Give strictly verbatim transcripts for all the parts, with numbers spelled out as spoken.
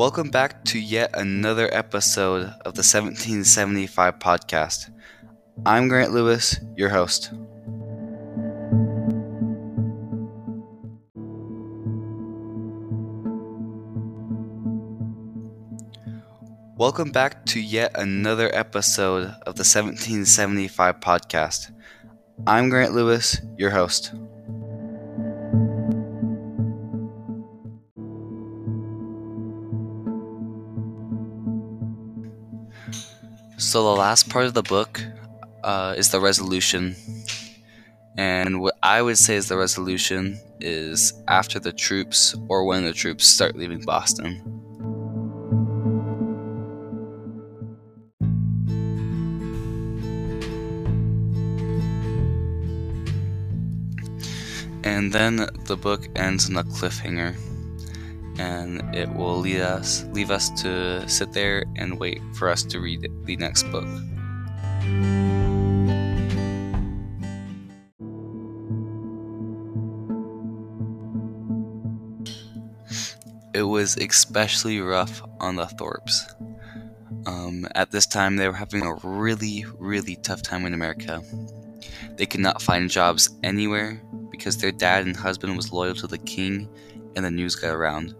Welcome back to yet another episode of the seventeen seventy-five podcast. I'm Grant Lewis, your host. Welcome back to yet another episode of the seventeen seventy-five podcast. I'm Grant Lewis, your host. So the last part of the book uh, is the resolution, and what I would say is the resolution is after the troops, or when the troops start leaving Boston. And then the book ends in a cliffhanger, and it will lead us, leave us to sit there and wait for us to read the next book. It was especially rough on the Thorpes. Um, at this time, they were having a really, really tough time in America. They could not find jobs anywhere because their dad and husband was loyal to the king, and the news got around.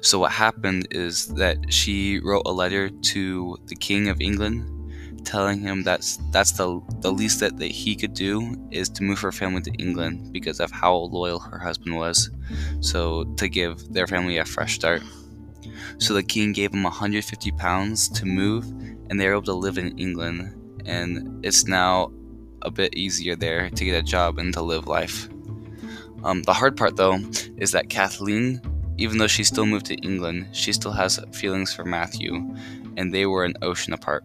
So what happened is that she wrote a letter to the King of England, telling him that's that's the the least that, that he could do is to move her family to England because of how loyal her husband was, so to give their family a fresh start. So the king gave him one hundred fifty pounds to move, and they were able to live in England, and it's now a bit easier there to get a job and to live life. Um, the hard part, though, is that Kathleen, even though she still moved to England, she still has feelings for Matthew, and they were an ocean apart.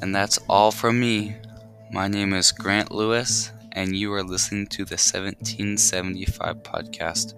And that's all from me. My name is Grant Lewis, and you are listening to the seventeen seventy-five podcast.